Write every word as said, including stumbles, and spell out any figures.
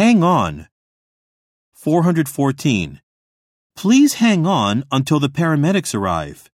Hang on. four hundred fourteen. Please hang on until the paramedics arrive.